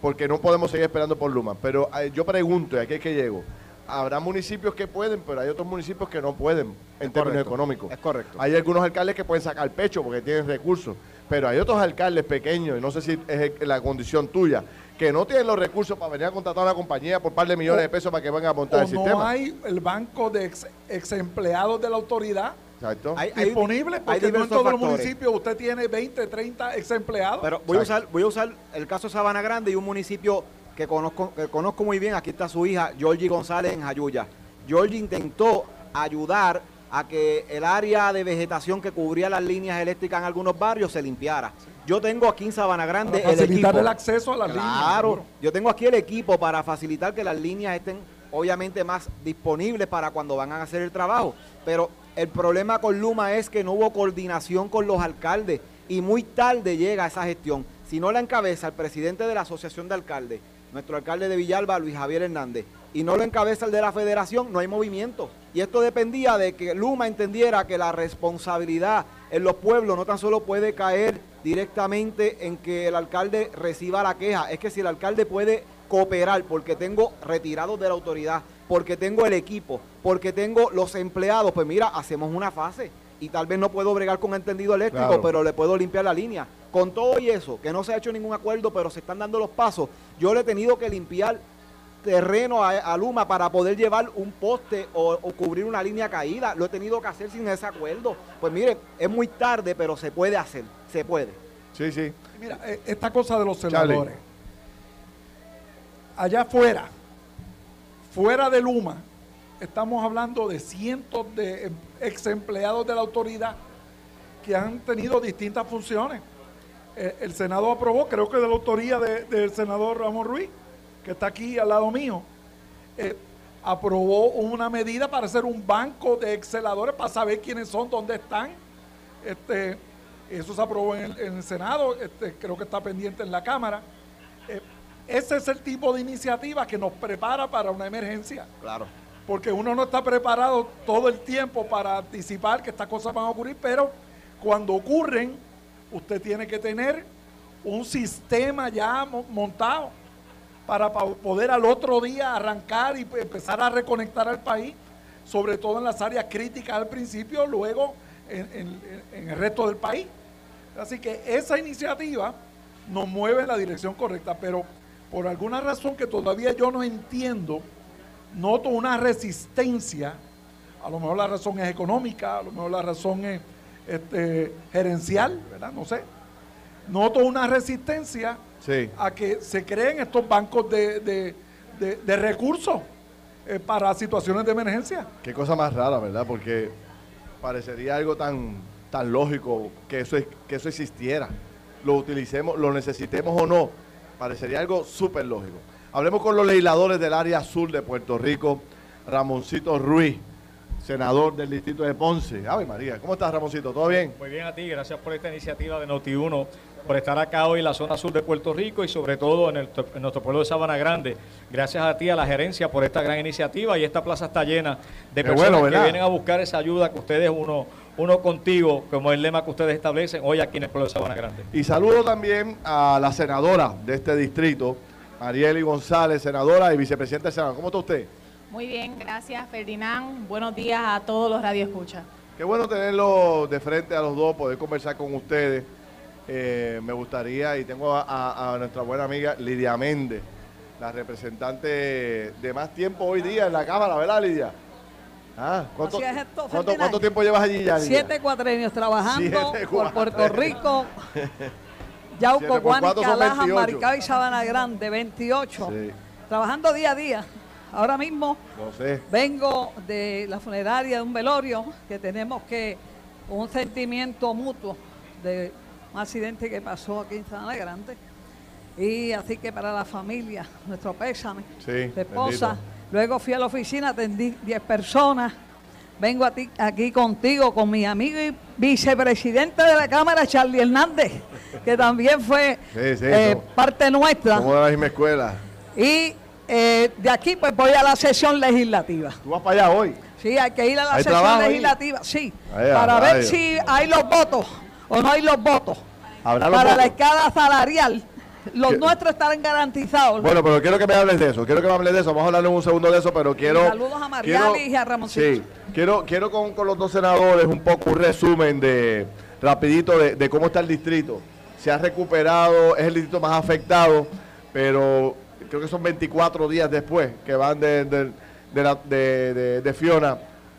porque no podemos seguir esperando por Luma. Pero eh, yo pregunto, y aquí es que llego, habrá municipios que pueden, pero hay otros municipios que no pueden en términos económicos. Es correcto. Hay algunos alcaldes que pueden sacar pecho porque tienen recursos. Pero hay otros alcaldes pequeños, y no sé si es la condición tuya, que no tienen los recursos para venir a contratar a una compañía por un par de millones o, de pesos para que vengan a montar el no sistema. No hay el banco de ex, ex empleados de la autoridad Exacto. Hay, hay, disponible, porque hay no en todos los municipios usted tiene veinte, treinta ex empleados. Pero voy a, usar, voy a usar el caso de Sabana Grande y un municipio que conozco, que conozco muy bien. Aquí está su hija, Georgie González, en Jayuya. Georgie intentó ayudar a que el área de vegetación que cubría las líneas eléctricas en algunos barrios se limpiara. Sí. Yo tengo aquí en Sabana Grande para facilitar el equipo. el acceso a las claro, líneas. Claro, yo tengo aquí el equipo para facilitar que las líneas estén obviamente más disponibles para cuando van a hacer el trabajo. Pero el problema con Luma es que no hubo coordinación con los alcaldes y muy tarde llega esa gestión. Si no la encabeza el presidente de la Asociación de Alcaldes, nuestro alcalde de Villalba, Luis Javier Hernández, y no lo encabeza el de la federación, no hay movimiento. Y esto dependía de que Luma entendiera que la responsabilidad en los pueblos no tan solo puede caer directamente en que el alcalde reciba la queja, es que si el alcalde puede cooperar, porque tengo retirados de la autoridad, porque tengo el equipo, porque tengo los empleados, pues mira, hacemos una fase y tal vez no puedo bregar con entendido eléctrico, claro. pero le puedo limpiar la línea. Con todo y eso, que no se ha hecho ningún acuerdo, pero se están dando los pasos, yo le he tenido que limpiar terreno a, a Luma para poder llevar un poste o, o cubrir una línea caída. Lo he tenido que hacer sin ese acuerdo. Pues mire, es muy tarde, pero se puede hacer, se puede. Sí, sí. Mira, esta cosa de los senadores. Allá afuera, fuera de Luma, estamos hablando de cientos de ex empleados de la autoridad que han tenido distintas funciones. El, el Senado aprobó, creo que de la autoría de, del senador Ramón Ruiz, que está aquí al lado mío, eh, aprobó una medida para hacer un banco de exceladores para saber quiénes son, dónde están. Este, eso se aprobó en el, en el Senado, este, creo que está pendiente en la Cámara. Eh, ese es el tipo de iniciativa que nos prepara para una emergencia. Claro. Porque uno no está preparado todo el tiempo para anticipar que estas cosas van a ocurrir, pero cuando ocurren, usted tiene que tener un sistema ya montado. para poder al otro día arrancar y empezar a reconectar al país, sobre todo en las áreas críticas al principio, luego en, en, en el resto del país. Así que esa iniciativa nos mueve en la dirección correcta, pero por alguna razón que todavía yo no entiendo, noto una resistencia. A lo mejor la razón es económica, a lo mejor la razón es este, gerencial, ¿verdad? No sé. Noto una resistencia sí. a que se creen estos bancos de, de, de, de recursos eh, para situaciones de emergencia. Qué cosa más rara, ¿verdad? Porque parecería algo tan, tan lógico que eso, que eso existiera. Lo utilicemos, lo necesitemos o no, parecería algo súper lógico. Hablemos con los legisladores del área sur de Puerto Rico. Ramoncito Ruiz, senador del distrito de Ponce. Ave María, ¿cómo estás, Ramoncito? ¿Todo bien? Muy bien, a ti, gracias por esta iniciativa de Noti uno, por estar acá hoy en la zona sur de Puerto Rico y sobre todo en, el, en nuestro pueblo de Sabana Grande. Gracias a ti, a la gerencia, por esta gran iniciativa, y esta plaza está llena de personas bueno, que vienen a buscar esa ayuda que ustedes, uno, uno contigo, como el lema que ustedes establecen hoy aquí en el pueblo de Sabana Grande. Y saludo también a la senadora de este distrito, María Eli González, senadora y vicepresidenta del Senado. ¿Cómo está usted? Muy bien, gracias, Ferdinand. Buenos días a todos los radioescuchas. Qué bueno tenerlo de frente a los dos, poder conversar con ustedes. Eh, me gustaría, y tengo a, a, a nuestra buena amiga Lidia Méndez, la representante de más tiempo hoy día en la Cámara, ¿verdad, Lidia? Ah, ¿cuánto, es esto, ¿cuánto, ¿Cuánto tiempo llevas allí ya, Lidia? Siete cuatrenios trabajando Siete por Puerto Rico. Yauco, Guánica, Laja, Maricao y Sabana Grande, veintiocho. Sí. Trabajando día a día. Ahora mismo no sé. vengo de la funeraria de un velorio que tenemos que, un sentimiento mutuo de un accidente que pasó aquí en Sabana Grande. Y así que para la familia, nuestro pésame, sí, esposa. Bendito. Luego fui a la oficina, atendí diez personas. Vengo a ti, aquí contigo, con mi amigo y vicepresidente de la Cámara, Charlie Hernández, que también fue sí, sí, eh, no. parte nuestra. Como de la misma escuela. Y... Eh, de aquí pues voy a la sesión legislativa. ¿Tú vas para allá hoy? Sí, hay que ir a la sesión legislativa, ahí? sí, allá, para ver allá. si hay los votos o no hay los votos. ¿Habrá los para votos? La escala salarial. Los ¿Qué? nuestros están garantizados. Bueno, pero quiero que me hables de eso, quiero que me hables de eso, vamos a hablar en un segundo de eso, pero quiero... Saludos a María y a Ramoncito. Sí, quiero, quiero con, con los dos senadores un poco un resumen de, rapidito, de, de cómo está el distrito. Se ha recuperado, es el distrito más afectado, pero... Creo que son veinticuatro días después que van de, de, de, la, de, de, de Fiona.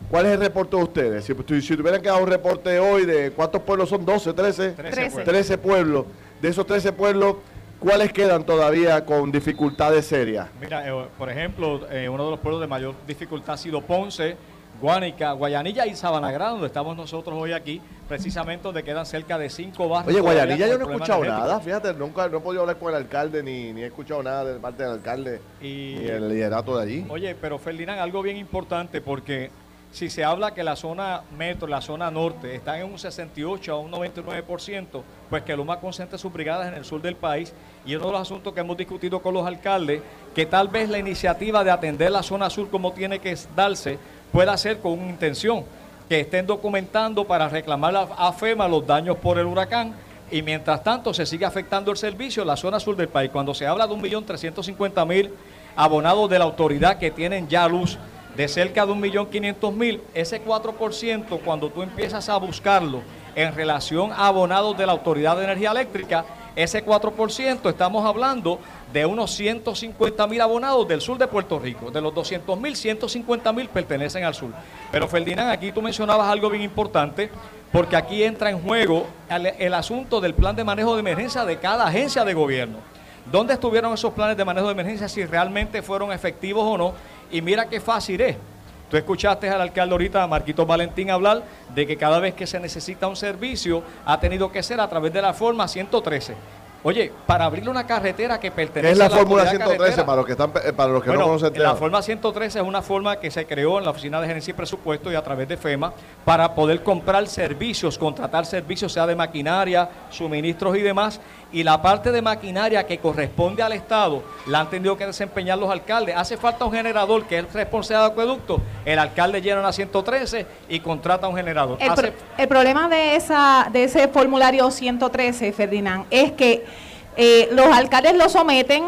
¿Cuál es el reporte de ustedes? Si, si tuvieran que dar un reporte hoy de cuántos pueblos son, doce, trece. trece. trece pueblos. De esos trece pueblos, ¿cuáles quedan todavía con dificultades serias? Mira, eh, por ejemplo, eh, uno de los pueblos de mayor dificultad ha sido Ponce, Guánica, Guayanilla y Sabana Grande, donde estamos nosotros hoy aquí, precisamente donde quedan cerca de cinco barrios. Oye, Guayanilla yo no he escuchado nada, fíjate, nunca no he podido hablar con el alcalde, ni, ni he escuchado nada de parte del alcalde y ni el liderato de allí. Oye, pero Ferdinand, algo bien importante, porque si se habla que la zona metro, la zona norte, están en un sesenta y ocho a un noventa y nueve por ciento, pues que Luma concentre sus brigadas en el sur del país. Y uno de los asuntos que hemos discutido con los alcaldes, que tal vez la iniciativa de atender la zona sur como tiene que darse, pueda ser con una intención, que estén documentando para reclamar a FEMA los daños por el huracán y mientras tanto se sigue afectando el servicio en la zona sur del país. Cuando se habla de un millón trescientos cincuenta mil abonados de la autoridad que tienen ya luz, de cerca de un millón quinientos mil, ese cuatro por ciento cuando tú empiezas a buscarlo en relación a abonados de la Autoridad de Energía Eléctrica, ese cuatro por ciento estamos hablando de unos ciento cincuenta mil abonados del sur de Puerto Rico. De los doscientos mil, ciento cincuenta mil pertenecen al sur. Pero Ferdinand, aquí tú mencionabas algo bien importante, porque aquí entra en juego el, el asunto del plan de manejo de emergencia de cada agencia de gobierno. ¿Dónde estuvieron esos planes de manejo de emergencia, si realmente fueron efectivos o no? Y mira qué fácil es. Tú escuchaste al alcalde ahorita, a Marquitos Valentín, hablar de que cada vez que se necesita un servicio ha tenido que ser a través de la forma ciento trece. Oye, para abrirle una carretera que pertenece a la... ¿Qué es la fórmula ciento trece para los que, están, para los que bueno, no conocen? La forma ciento trece es una forma que se creó en la Oficina de Gerencia y Presupuesto y a través de FEMA para poder comprar servicios, contratar servicios, sea de maquinaria, suministros y demás. Y la parte de maquinaria que corresponde al Estado la han tenido que desempeñar los alcaldes. Hace falta un generador que es responsable de acueducto, el alcalde llena una ciento trece y contrata un generador. El, Hace... pro, el problema de, esa, de ese formulario ciento trece, Ferdinand, es que eh, los alcaldes lo someten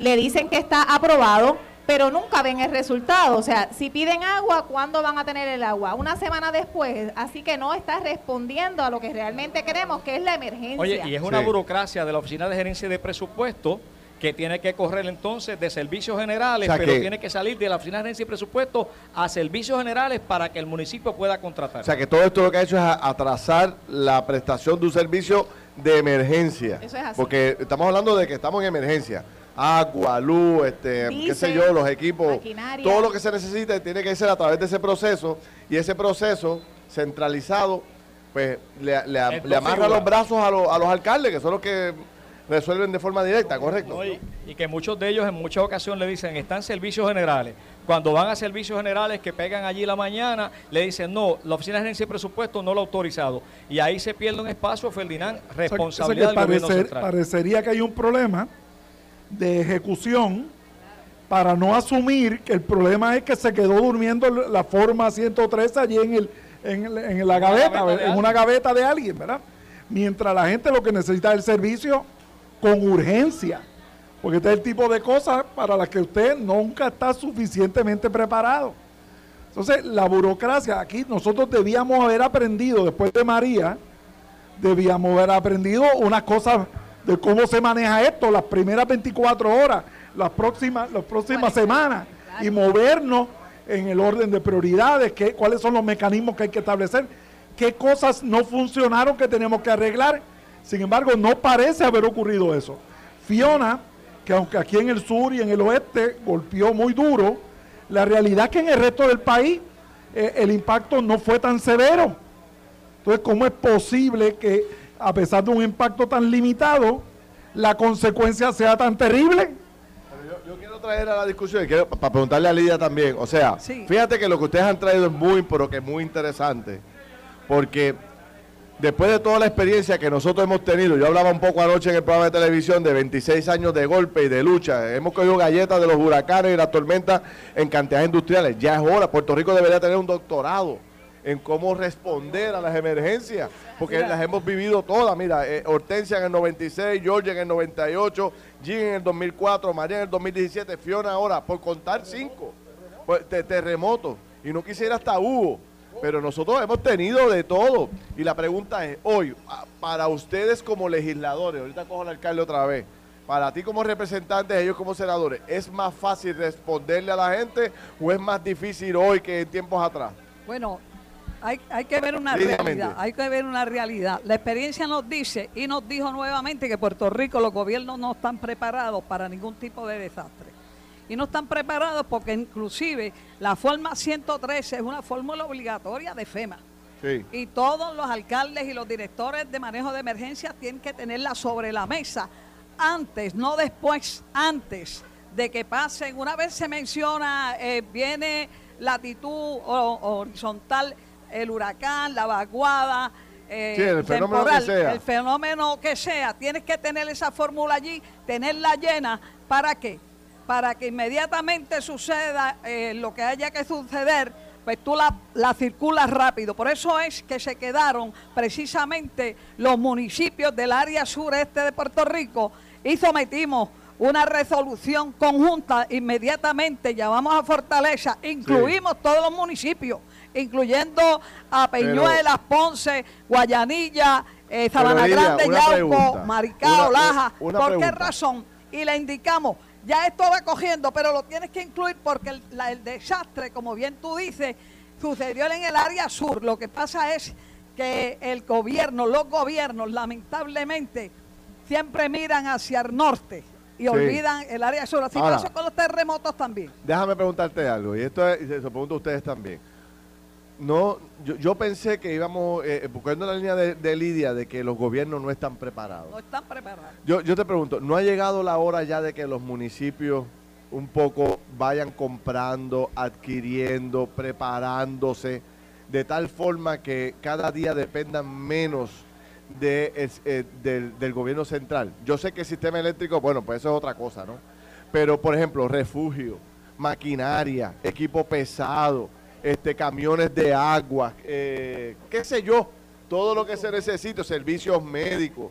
le dicen que está aprobado, pero nunca ven el resultado. O sea, si piden agua, ¿cuándo van a tener el agua? Una semana después. Así que no está respondiendo a lo que realmente queremos, que es la emergencia. Oye, y es una sí. burocracia de la Oficina de Gerencia y de Presupuesto, que tiene que correr entonces de servicios generales, o sea, pero que tiene que salir de la Oficina de Gerencia y Presupuesto a servicios generales para que el municipio pueda contratar. O sea, que todo esto lo que ha hecho es atrasar la prestación de un servicio de emergencia. Eso es así. Porque estamos hablando de que estamos en emergencia. Agua, luz, este, Diesel, qué sé yo, los equipos, maquinaria. Todo lo que se necesita tiene que ser a través de ese proceso, y ese proceso centralizado, pues le, le, le amarra los brazos a, lo, a los alcaldes, que son los que resuelven de forma directa, ¿correcto? No, y, y que muchos de ellos en muchas ocasiones le dicen, están servicios generales. Cuando van a servicios generales que pegan allí la mañana, le dicen, no, la Oficina de Gerencia y Presupuesto no lo ha autorizado. Y ahí se pierde un espacio, Ferdinand, responsabilidad o sea, o sea del parecer, gobierno central. Parecería que hay un problema de ejecución para no asumir que el problema es que se quedó durmiendo la forma ciento tres allí en, el, en, el, en la gaveta, gaveta en una gaveta de alguien, ¿verdad? Mientras la gente lo que necesita es el servicio con urgencia, porque este es el tipo de cosas para las que usted nunca está suficientemente preparado. Entonces, la burocracia, aquí nosotros debíamos haber aprendido, después de María, debíamos haber aprendido unas cosas de cómo se maneja esto, las primeras veinticuatro horas, las próximas, las próximas semanas, y movernos en el orden de prioridades, que, cuáles son los mecanismos que hay que establecer, qué cosas no funcionaron que tenemos que arreglar. Sin embargo, no parece haber ocurrido eso. Fiona, que aunque aquí en el sur y en el oeste golpeó muy duro, la realidad es que en el resto del país eh, el impacto no fue tan severo. Entonces, ¿cómo es posible que a pesar de un impacto tan limitado, la consecuencia sea tan terrible? Yo, yo quiero traer a la discusión, y quiero, para preguntarle a Lidia también, o sea, sí. Fíjate que lo que ustedes han traído es muy, pero que es muy interesante, porque después de toda la experiencia que nosotros hemos tenido, yo hablaba un poco anoche en el programa de televisión de veintiséis años de golpe y de lucha, hemos cogido galletas de los huracanes y las tormentas en cantidades industriales, ya es hora, Puerto Rico debería tener un doctorado en cómo responder a las emergencias, porque mira, las hemos vivido todas, mira, eh, Hortensia en el noventa y seis, Georgia en el noventa y ocho, Jean en el dos mil cuatro, María en el dos mil diecisiete, Fiona ahora, por contar cinco, por terremotos, y no quisiera hasta Hugo. Pero nosotros hemos tenido de todo. Y la pregunta es, hoy, para ustedes como legisladores, ahorita cojo al alcalde otra vez, para ti como representantes, ellos como senadores, ¿es más fácil responderle a la gente o es más difícil hoy que en tiempos atrás? Bueno, hay, hay que ver una realidad, hay que ver una realidad. La experiencia nos dice y nos dijo nuevamente que en Puerto Rico los gobiernos no están preparados para ningún tipo de desastre. Y no están preparados porque inclusive la forma ciento trece es una fórmula obligatoria de FEMA. Sí. Y todos los alcaldes y los directores de manejo de emergencias tienen que tenerla sobre la mesa antes, no después, antes de que pasen. Una vez se menciona, eh, viene latitud o, horizontal, el huracán, la vaguada, eh, sí, el fenómeno temporal, que sea. El fenómeno que sea. Tienes que tener esa fórmula allí, tenerla llena, ¿para qué? Para que inmediatamente suceda eh, lo que haya que suceder, pues tú la, la circulas rápido. Por eso es que se quedaron precisamente los municipios del área sureste de Puerto Rico y sometimos una resolución conjunta inmediatamente, llamamos a Fortaleza, incluimos sí. todos los municipios, incluyendo a Peñuelas, Ponce, Guayanilla, eh, Sabana Grande, Yauco, Maricao, Laja. ¿Por qué razón? Y le indicamos... Ya esto va cogiendo, pero lo tienes que incluir porque el, la, el desastre, como bien tú dices, sucedió en el área sur. Lo que pasa es que el gobierno, los gobiernos, lamentablemente, siempre miran hacia el norte y sí. olvidan el área sur. Así pasa con los terremotos también. Déjame preguntarte algo, y esto es, y se lo pregunto a ustedes también. No, yo, yo pensé que íbamos, eh, buscando la línea de, de Lidia, de que los gobiernos no están preparados. No están preparados. Yo, yo te pregunto, ¿no ha llegado la hora ya de que los municipios un poco vayan comprando, adquiriendo, preparándose, de tal forma que cada día dependan menos de, es, eh, del, del gobierno central? Yo sé que el sistema eléctrico, bueno, pues eso es otra cosa, ¿no? Pero, por ejemplo, refugio, maquinaria, equipo pesado, Este, camiones de agua, eh, qué sé yo, todo lo que se necesita, servicios médicos,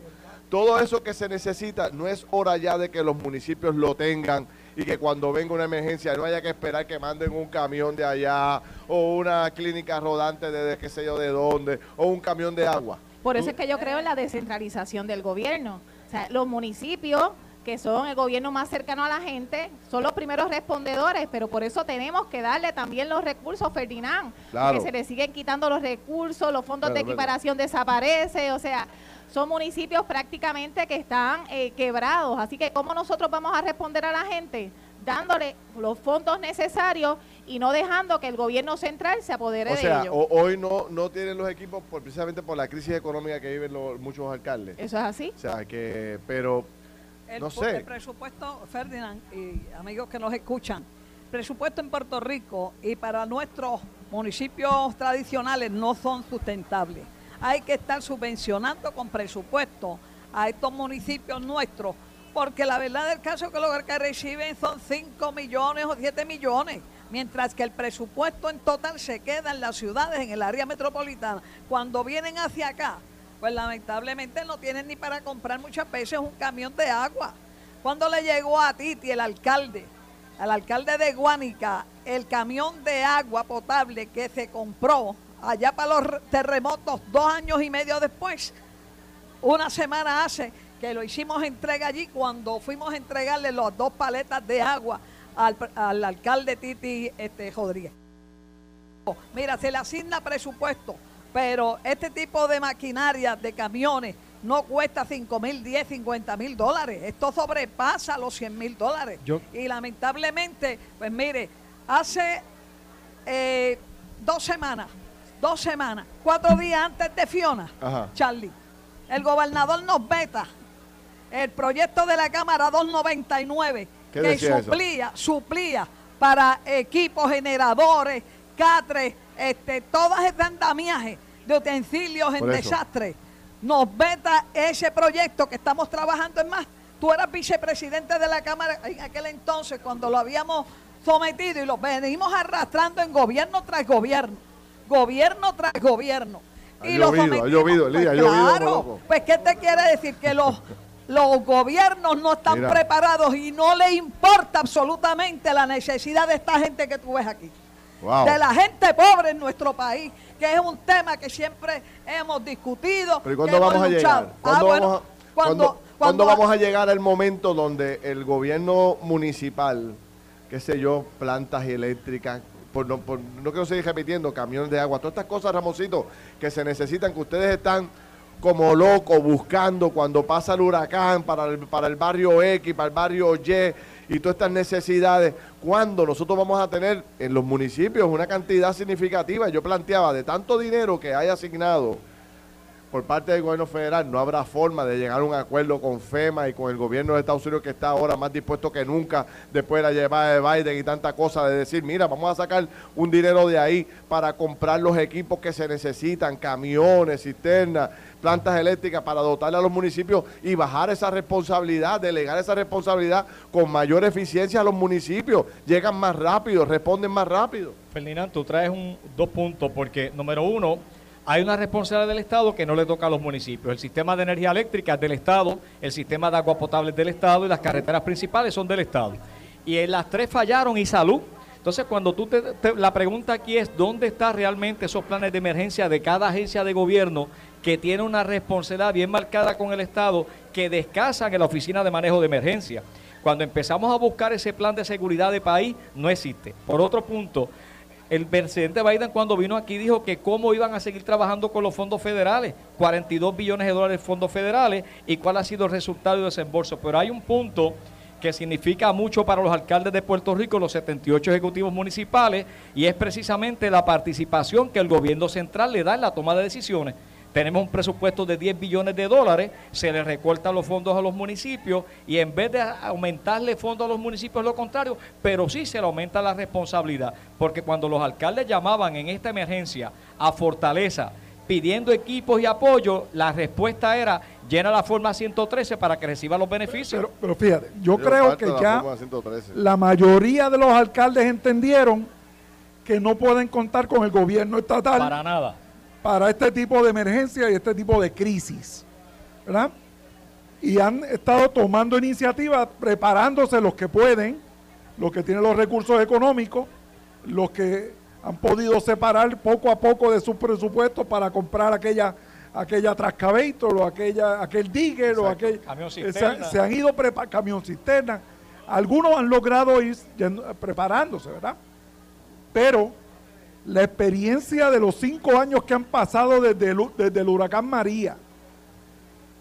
Todo eso que se necesita, no es hora ya de que los municipios lo tengan y que cuando venga una emergencia no haya que esperar que manden un camión de allá o una clínica rodante de, de qué sé yo de dónde, o un camión de agua. Por eso es que yo creo en la descentralización del gobierno. O sea, los municipios, que son el gobierno más cercano a la gente, son los primeros respondedores, pero por eso tenemos que darle también los recursos, Ferdinand, claro. Porque se le siguen quitando los recursos, los fondos pero, de equiparación pero. desaparecen, o sea, son municipios prácticamente que están eh, quebrados, así que ¿cómo nosotros vamos a responder a la gente? Dándole los fondos necesarios y no dejando que el gobierno central se apodere o sea, de ellos. O, hoy no, no tienen los equipos por, precisamente por la crisis económica que viven los, muchos alcaldes. ¿Eso es así? O sea, que, pero... El, no sé. El presupuesto, Ferdinand y amigos que nos escuchan, presupuesto en Puerto Rico y para nuestros municipios tradicionales no son sustentables. Hay que estar subvencionando con presupuesto a estos municipios nuestros, porque la verdad del caso es que lo que reciben son cinco millones o siete millones, mientras que el presupuesto en total se queda en las ciudades, en el área metropolitana. Cuando vienen hacia acá, pues lamentablemente no tienen ni para comprar muchas veces un camión de agua. Cuando le llegó a Titi, el alcalde, al alcalde de Guánica, el camión de agua potable que se compró allá para los terremotos dos años y medio después, una semana hace que lo hicimos entrega allí, cuando fuimos a entregarle las dos paletas de agua al, al alcalde Titi este, Jodríguez. Mira, se le asigna presupuesto. Pero este tipo de maquinaria, de camiones, no cuesta cinco mil, diez, cincuenta mil dólares. Esto sobrepasa los cien mil dólares. Yo. Y lamentablemente, pues mire, hace eh, dos semanas, dos semanas, cuatro días antes de Fiona, ajá, Charlie, el gobernador nos veta el proyecto de la Cámara doscientos noventa y nueve, que suplía, eso? suplía para equipos, generadores, catres, Este, todas estas andamiajes de utensilios en desastre. Nos veta ese proyecto que estamos trabajando. Es más, tú eras vicepresidente de la Cámara en aquel entonces cuando lo habíamos sometido y lo venimos arrastrando en gobierno tras gobierno, gobierno tras gobierno. Ha y llovido, lo ha llovido, Elías, pues, ha claro, llovido. Pues, ¿qué te quiere decir? Que los, los gobiernos no están Mira. preparados y no les importa absolutamente la necesidad de esta gente que tú ves aquí. Wow. De la gente pobre en nuestro país, que es un tema que siempre hemos discutido. ¿Pero cuándo vamos a llegar? ¿Cuándo, ah, bueno, vamos a, cuando, cuando, ¿cuándo vamos a llegar al momento donde el gobierno municipal, qué sé yo, plantas eléctricas, por no, por, no quiero seguir repitiendo, camiones de agua, todas estas cosas, Ramoncito, que se necesitan, que ustedes están como locos buscando cuando pasa el huracán para el, para el barrio X, para el barrio Y? Y todas estas necesidades, cuando nosotros vamos a tener en los municipios una cantidad significativa. Yo planteaba, de tanto dinero que hay asignado por parte del gobierno federal, no habrá forma de llegar a un acuerdo con FEMA y con el gobierno de Estados Unidos, que está ahora más dispuesto que nunca, después de la llegada de Biden y tanta cosa, de decir, mira, vamos a sacar un dinero de ahí para comprar los equipos que se necesitan, camiones, cisternas, plantas eléctricas, para dotarle a los municipios y bajar esa responsabilidad, delegar esa responsabilidad con mayor eficiencia a los municipios. Llegan más rápido, responden más rápido. Ferdinand, tú traes un, dos puntos, porque número uno, hay una responsabilidad del Estado que no le toca a los municipios. El sistema de energía eléctrica es del Estado, el sistema de agua potable es del Estado y las carreteras principales son del Estado. Y en las tres fallaron, y salud. Entonces, cuando tú te, te, la pregunta aquí es, ¿dónde están realmente esos planes de emergencia de cada agencia de gobierno que tiene una responsabilidad bien marcada con el Estado, que descansan en la Oficina de Manejo de Emergencia? Cuando empezamos a buscar ese plan de seguridad de país, no existe. Por otro punto, el presidente Biden, cuando vino aquí, dijo que cómo iban a seguir trabajando con los fondos federales, cuarenta y dos billones de dólares de fondos federales, y cuál ha sido el resultado de desembolso. Pero hay un punto que significa mucho para los alcaldes de Puerto Rico, los setenta y ocho ejecutivos municipales, y es precisamente la participación que el gobierno central le da en la toma de decisiones. Tenemos un presupuesto de diez billones de dólares, se le recortan los fondos a los municipios, y en vez de aumentarle fondos a los municipios, lo contrario, pero sí se le aumenta la responsabilidad, porque cuando los alcaldes llamaban en esta emergencia a Fortaleza pidiendo equipos y apoyo, la respuesta era, llena la forma ciento trece para que reciba los beneficios. Pero, pero fíjate, yo, yo creo que ya la mayoría de los alcaldes entendieron que no pueden contar con el gobierno estatal para nada, para este tipo de emergencia y este tipo de crisis, ¿verdad? y han estado tomando iniciativas, preparándose los que pueden, los que tienen los recursos económicos, los que han podido separar poco a poco de sus presupuestos para comprar aquella aquella Trascabator o aquella, aquel digger. Exacto. O aquel camión cisterna. Se, se han ido preparando, camión cisterna. Algunos han logrado ir yendo, preparándose, ¿verdad? Pero la experiencia de los cinco años que han pasado desde el, desde el huracán María,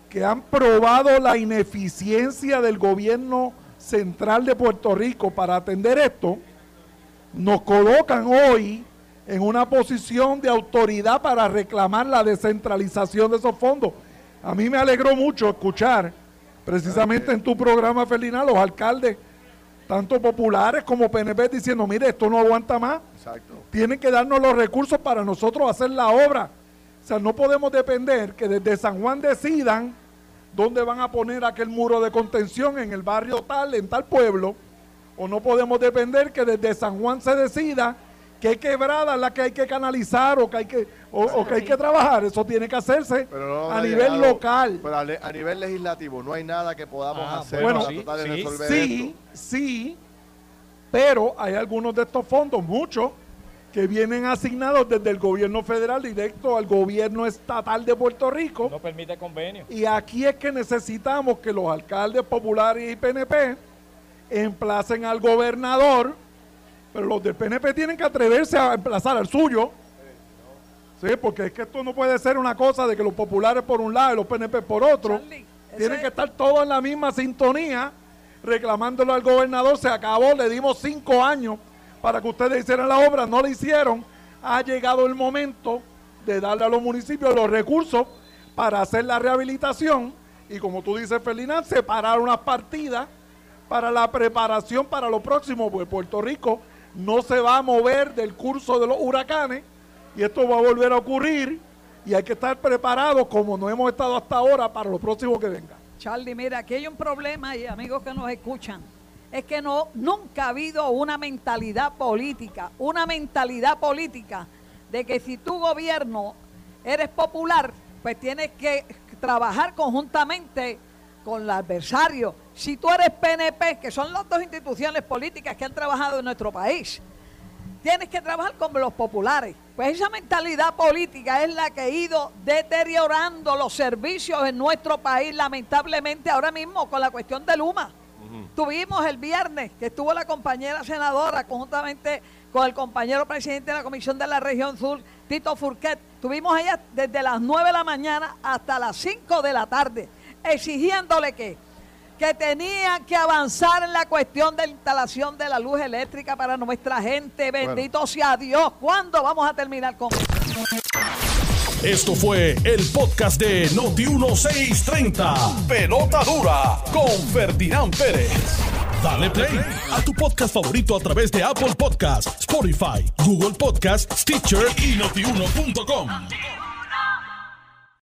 que han probado la ineficiencia del gobierno central de Puerto Rico para atender esto, nos colocan hoy en una posición de autoridad para reclamar la descentralización de esos fondos. A mí me alegró mucho escuchar, precisamente en tu programa, Ferdinand, los alcaldes, tanto populares como P N P, diciendo, mire, esto no aguanta más. Exacto. Tienen que darnos los recursos para nosotros hacer la obra. O sea, no podemos depender que desde San Juan decidan dónde van a poner aquel muro de contención en el barrio tal, en tal pueblo, o no podemos depender que desde San Juan se decida qué quebrada es la que hay que canalizar o que hay que, o, o que, hay que trabajar. Eso tiene que hacerse no a nivel llegado, local. Pero a, a nivel legislativo no hay nada que podamos ah, hacer bueno, para sí, tratar de sí, resolver sí, esto. Sí, pero hay algunos de estos fondos, muchos, que vienen asignados desde el gobierno federal directo al gobierno estatal de Puerto Rico. No permite convenio. Y aquí es que necesitamos que los alcaldes populares y P N P emplacen al gobernador. Pero los del P N P tienen que atreverse a emplazar al suyo. Sí, porque es que esto no puede ser una cosa de que los populares por un lado y los P N P por otro. Charlie, tienen ese... que estar todos en la misma sintonía reclamándolo al gobernador. Se acabó, le dimos cinco años para que ustedes hicieran la obra, no la hicieron. Ha llegado el momento de darle a los municipios los recursos para hacer la rehabilitación. Y como tú dices, Ferdinand, separar unas partidas para la preparación para lo próximo, pues Puerto Rico no se va a mover del curso de los huracanes y esto va a volver a ocurrir y hay que estar preparados como no hemos estado hasta ahora para lo próximo que venga. Charlie, mira, aquí hay un problema y amigos que nos escuchan, es que no nunca ha habido una mentalidad política, una mentalidad política de que si tu gobierno eres popular, pues tienes que trabajar conjuntamente con el adversario. Si tú eres P N P, que son las dos instituciones políticas que han trabajado en nuestro país, tienes que trabajar con los populares. Pues esa mentalidad política es la que ha ido deteriorando los servicios en nuestro país, lamentablemente ahora mismo con la cuestión de Luma. Uh-huh. Tuvimos el viernes que estuvo la compañera senadora conjuntamente con el compañero presidente de la Comisión de la Región Sur, Tito Furquet. Tuvimos allá desde las nueve de la mañana hasta las cinco de la tarde, exigiéndole que, que tenían que avanzar en la cuestión de la instalación de la luz eléctrica para nuestra gente. Bendito bueno. sea Dios. ¿Cuándo vamos a terminar con esto? Esto fue el podcast de Noti mil seiscientos treinta. Pelota dura con Ferdinand Pérez. Dale play a tu podcast favorito a través de Apple Podcasts, Spotify, Google Podcasts, Stitcher y Noti uno punto com.